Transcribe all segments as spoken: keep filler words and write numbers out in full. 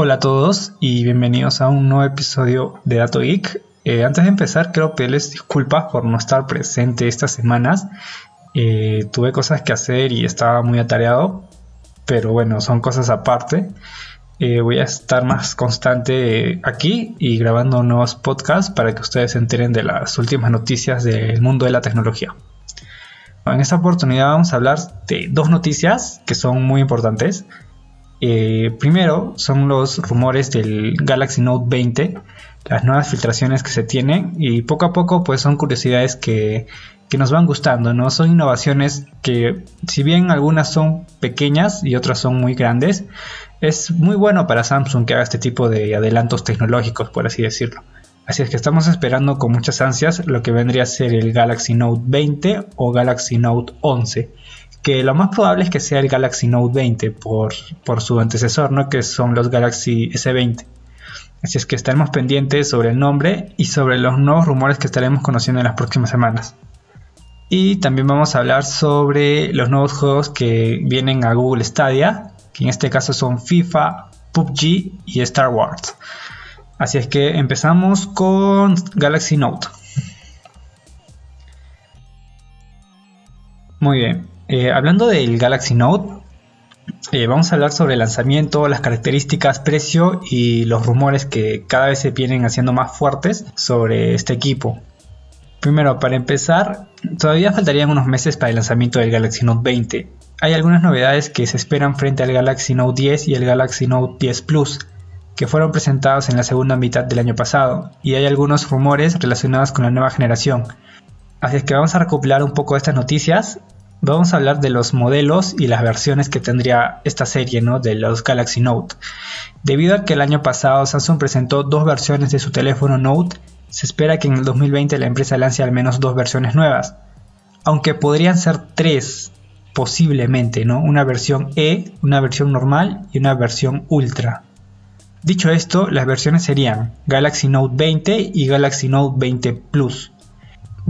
Hola a todos y bienvenidos a un nuevo episodio de Dato Geek. Eh, antes de empezar, quiero pedirles disculpas por no estar presente estas semanas. Eh, tuve cosas que hacer y estaba muy atareado, pero bueno, son cosas aparte. Eh, voy a estar más constante aquí y grabando nuevos podcasts para que ustedes se enteren de las últimas noticias del mundo de la tecnología. En esta oportunidad vamos a hablar de dos noticias que son muy importantes. Eh, primero son los rumores del Galaxy Note veinte, las nuevas filtraciones que se tienen, y poco a poco pues son curiosidades que, que nos van gustando, ¿no? Son innovaciones que, si bien algunas son pequeñas y otras son muy grandes, es muy bueno para Samsung que haga este tipo de adelantos tecnológicos, por así decirlo. Así es que estamos esperando con muchas ansias lo que vendría a ser el Galaxy Note veinte o Galaxy Note once, que lo más probable es que sea el Galaxy Note veinte por, por su antecesor, ¿no? Que son los Galaxy ese veinte. Así es que estaremos pendientes sobre el nombre y sobre los nuevos rumores que estaremos conociendo en las próximas semanas. Y también vamos a hablar sobre los nuevos juegos que vienen a Google Stadia, que en este caso son FIFA, P U B G y Star Wars. Así es que empezamos con Galaxy Note. Muy bien. Eh, hablando del Galaxy Note, eh, vamos a hablar sobre el lanzamiento, las características, precio y los rumores que cada vez se vienen haciendo más fuertes sobre este equipo. Primero, para empezar, todavía faltarían unos meses para el lanzamiento del Galaxy Note veinte. Hay algunas novedades que se esperan frente al Galaxy Note diez y el Galaxy Note diez Plus, que fueron presentados en la segunda mitad del año pasado, y hay algunos rumores relacionados con la nueva generación. Así que vamos a recopilar un poco estas noticias. Vamos a hablar de los modelos y las versiones que tendría esta serie, ¿no? De los Galaxy Note. Debido a que el año pasado Samsung presentó dos versiones de su teléfono Note, se espera que en el dos mil veinte la empresa lance al menos dos versiones nuevas, aunque podrían ser tres, posiblemente, ¿no? Una versión E, una versión normal y una versión Ultra. Dicho esto, las versiones serían Galaxy Note veinte y Galaxy Note veinte Plus.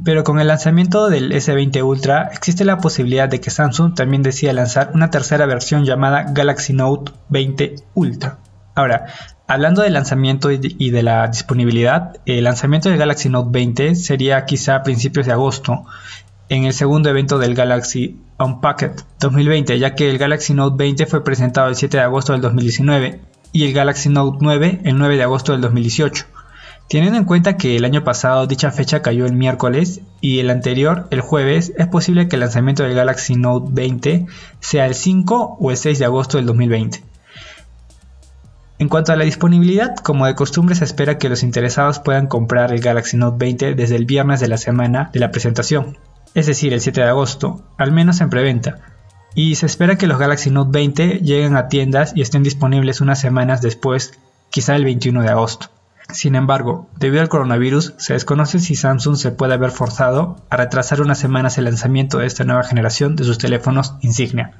Pero con el lanzamiento del ese veinte Ultra existe la posibilidad de que Samsung también decida lanzar una tercera versión llamada Galaxy Note veinte Ultra. Ahora, hablando del lanzamiento y de la disponibilidad, el lanzamiento del Galaxy Note veinte sería quizá a principios de agosto, en el segundo evento del Galaxy Unpacked dos mil veinte, ya que el Galaxy Note veinte fue presentado el siete de agosto del dos mil diecinueve y el Galaxy Note nueve el nueve de agosto del dos mil dieciocho. Teniendo en cuenta que el año pasado dicha fecha cayó el miércoles y el anterior el jueves, es posible que el lanzamiento del Galaxy Note veinte sea el cinco o el seis de agosto del dos mil veinte. En cuanto a la disponibilidad, como de costumbre se espera que los interesados puedan comprar el Galaxy Note veinte desde el viernes de la semana de la presentación, es decir, el siete de agosto, al menos en preventa, y se espera que los Galaxy Note veinte lleguen a tiendas y estén disponibles unas semanas después, quizá el veintiuno de agosto. Sin embargo, debido al coronavirus, se desconoce si Samsung se puede haber forzado a retrasar unas semanas el lanzamiento de esta nueva generación de sus teléfonos insignia.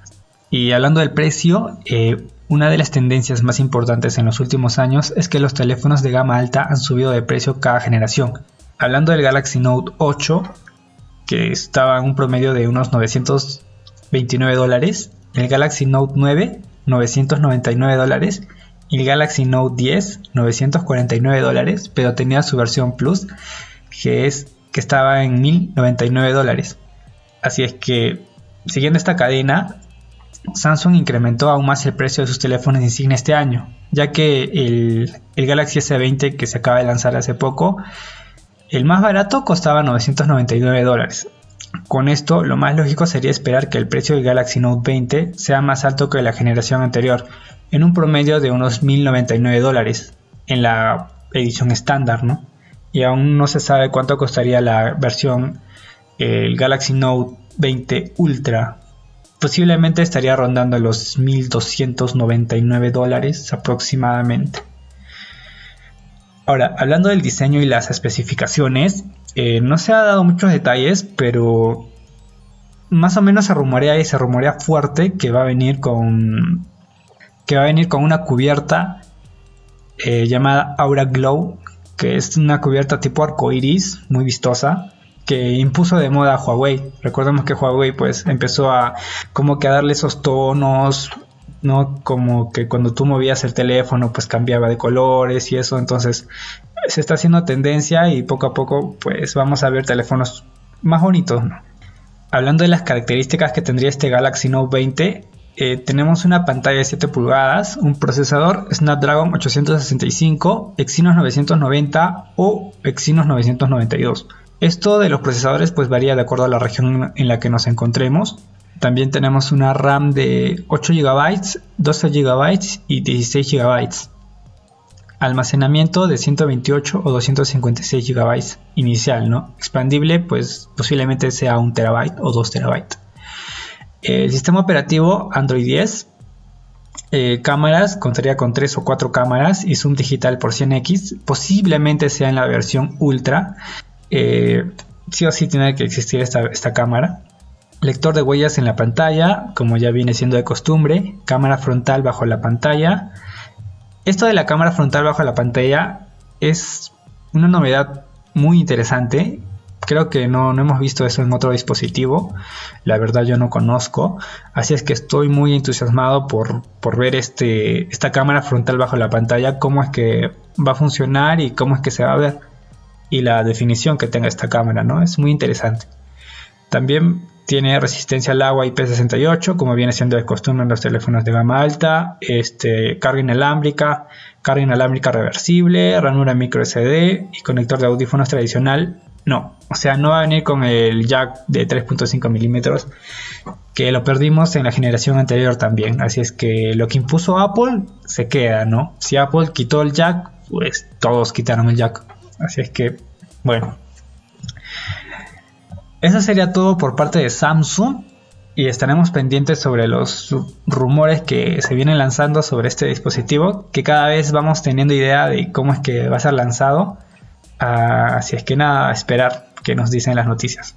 Y hablando del precio, eh, una de las tendencias más importantes en los últimos años es que los teléfonos de gama alta han subido de precio cada generación. Hablando del Galaxy Note ocho, que estaba en un promedio de unos novecientos veintinueve dólares, el Galaxy Note nueve, novecientos noventa y nueve dólares, y el Galaxy Note diez, novecientos cuarenta y nueve dólares, pero tenía su versión Plus, que es que estaba en mil noventa y nueve dólares. Así es que, siguiendo esta cadena, Samsung incrementó aún más el precio de sus teléfonos insignia este año, ya que el, el Galaxy ese veinte que se acaba de lanzar hace poco, el más barato costaba novecientos noventa y nueve dólares. Con esto, lo más lógico sería esperar que el precio del Galaxy Note veinte sea más alto que la generación anterior, en un promedio de unos mil noventa y nueve dólares en la edición estándar, ¿no? Y aún no se sabe cuánto costaría la versión el Galaxy Note veinte Ultra. Posiblemente estaría rondando los mil doscientos noventa y nueve dólares aproximadamente. Ahora, hablando del diseño y las especificaciones, eh, no se ha dado muchos detalles, pero más o menos se rumorea y se rumorea fuerte que va a venir con... que va a venir con una cubierta eh, llamada Aura Glow, que es una cubierta tipo arcoiris, muy vistosa, que impuso de moda a Huawei. Recordemos que Huawei pues empezó a como que a darle esos tonos ¿no? Como que cuando tú movías el teléfono, pues cambiaba de colores y eso. Entonces se está haciendo tendencia y poco a poco pues vamos a ver teléfonos más bonitos, ¿no? Hablando de las características que tendría este Galaxy Note veinte, eh, tenemos una pantalla de siete pulgadas, un procesador Snapdragon ochocientos sesenta y cinco, Exynos novecientos noventa o Exynos novecientos noventa y dos. Esto de los procesadores pues varía de acuerdo a la región en la que nos encontremos. También tenemos una RAM de ocho gigabytes, doce gigabytes y dieciséis gigabytes. Almacenamiento de ciento veintiocho o doscientos cincuenta y seis gigabytes inicial, ¿no? Expandible, pues posiblemente sea un terabyte o dos terabytes. El sistema operativo Android diez. Eh, cámaras, contaría con tres o cuatro cámaras y zoom digital por cien equis. Posiblemente sea en la versión Ultra. Eh, sí o sí tiene que existir esta, esta cámara. Lector de huellas en la pantalla, como ya viene siendo de costumbre. Cámara frontal bajo la pantalla. Esto de la cámara frontal bajo la pantalla es una novedad muy interesante. Creo que no, no hemos visto eso en otro dispositivo. La verdad yo no conozco. Así es que estoy muy entusiasmado por, por ver este, esta cámara frontal bajo la pantalla. Cómo es que va a funcionar y cómo es que se va a ver. Y la definición que tenga esta cámara, ¿no? Es muy interesante. También tiene resistencia al agua I P sesenta y ocho, como viene siendo de costumbre en los teléfonos de gama alta. Este, carga inalámbrica, carga inalámbrica reversible, ranura micro S D y conector de audífonos tradicional. No, o sea, no va a venir con el jack de tres punto cinco milímetros, que lo perdimos en la generación anterior también. Así es que lo que impuso Apple se queda, ¿no? Si Apple quitó el jack, pues todos quitaron el jack. Así es que, bueno... Eso sería todo por parte de Samsung y estaremos pendientes sobre los rumores que se vienen lanzando sobre este dispositivo, que cada vez vamos teniendo idea de cómo es que va a ser lanzado. Así es que nada, a esperar que nos dicen las noticias.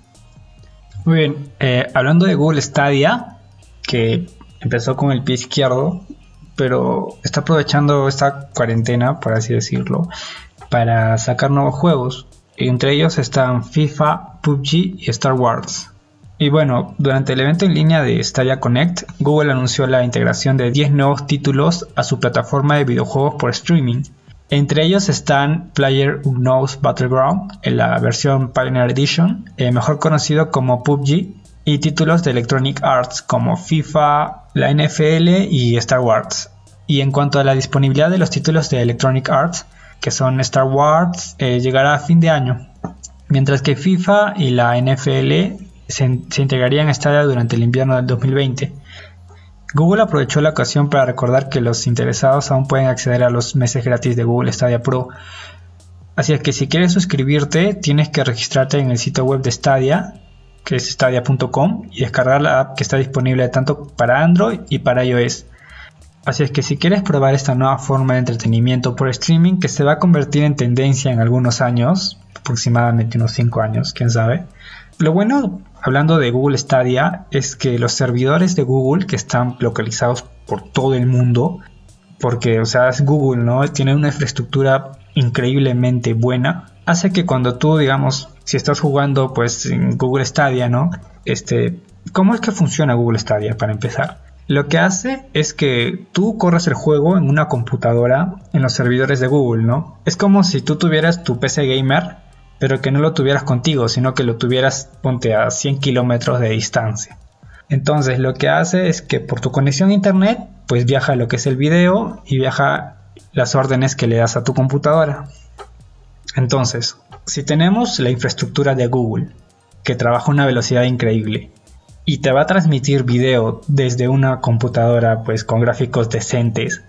Muy bien, eh, hablando de Google Stadia, que empezó con el pie izquierdo, pero está aprovechando esta cuarentena, por así decirlo, para sacar nuevos juegos. Entre ellos están FIFA, P U B G y Star Wars. Y bueno, durante el evento en línea de Stadia Connect, Google anunció la integración de diez nuevos títulos a su plataforma de videojuegos por streaming. Entre ellos están PlayerUnknown's Battleground, en la versión Pioneer Edition, eh, mejor conocido como P U B G, y títulos de Electronic Arts como FIFA, la N F L y Star Wars. Y en cuanto a la disponibilidad de los títulos de Electronic Arts, que son Star Wars, eh, llegará a fin de año, mientras que FIFA y la N F L se, se integrarían a Stadia durante el invierno del dos mil veinte. Google aprovechó la ocasión para recordar que los interesados aún pueden acceder a los meses gratis de Google Stadia Pro. Así es que si quieres suscribirte, tienes que registrarte en el sitio web de Stadia, que es Stadia punto com, y descargar la app que está disponible tanto para Android y para iOS. Así es que si quieres probar esta nueva forma de entretenimiento por streaming, que se va a convertir en tendencia en algunos años, aproximadamente unos cinco años, quién sabe. Lo bueno, hablando de Google Stadia, es que los servidores de Google, que están localizados por todo el mundo, porque, o sea, es Google, ¿no? Tiene una infraestructura increíblemente buena, hace que cuando tú, digamos, si estás jugando, pues, en Google Stadia, ¿no? Este, ¿cómo es que funciona Google Stadia, para empezar? Lo que hace es que tú corres el juego en una computadora en los servidores de Google, ¿no? Es como si tú tuvieras tu P C gamer, pero que no lo tuvieras contigo, sino que lo tuvieras, ponte, a cien kilómetros de distancia. Entonces, lo que hace es que por tu conexión a internet, pues viaja lo que es el video y viaja las órdenes que le das a tu computadora. Entonces, si tenemos la infraestructura de Google, que trabaja a una velocidad increíble, y te va a transmitir video desde una computadora pues con gráficos decentes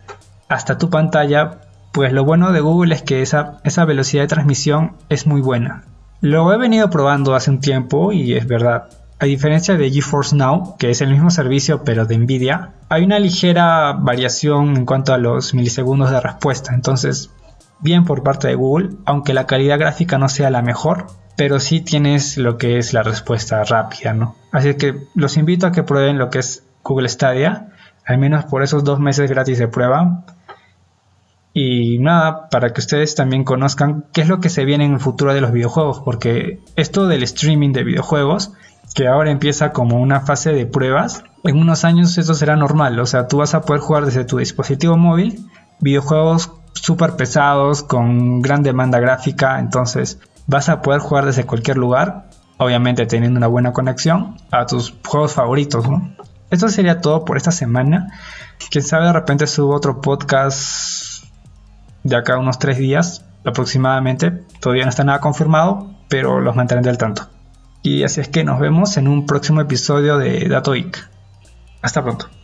hasta tu pantalla, pues lo bueno de Google es que esa, esa velocidad de transmisión es muy buena. Lo he venido probando hace un tiempo y es verdad. A diferencia de GeForce Now, que es el mismo servicio pero de Nvidia, hay una ligera variación en cuanto a los milisegundos de respuesta. Entonces, bien por parte de Google, aunque la calidad gráfica no sea la mejor, pero sí tienes lo que es la respuesta rápida, ¿no? Así que los invito a que prueben lo que es Google Stadia, al menos por esos dos meses gratis de prueba. Y nada, para que ustedes también conozcan qué es lo que se viene en el futuro de los videojuegos, porque esto del streaming de videojuegos que ahora empieza como una fase de pruebas, en unos años eso será normal. O sea, tú vas a poder jugar desde tu dispositivo móvil videojuegos súper pesados, con gran demanda gráfica. Entonces vas a poder jugar desde cualquier lugar, obviamente teniendo una buena conexión a tus juegos favoritos, ¿no? Esto sería todo por esta semana. Quién sabe, de repente subo otro podcast de acá a unos tres días aproximadamente. Todavía no está nada confirmado, pero los mantendré al tanto. Y así es que nos vemos en un próximo episodio de DatoWeek. Hasta pronto.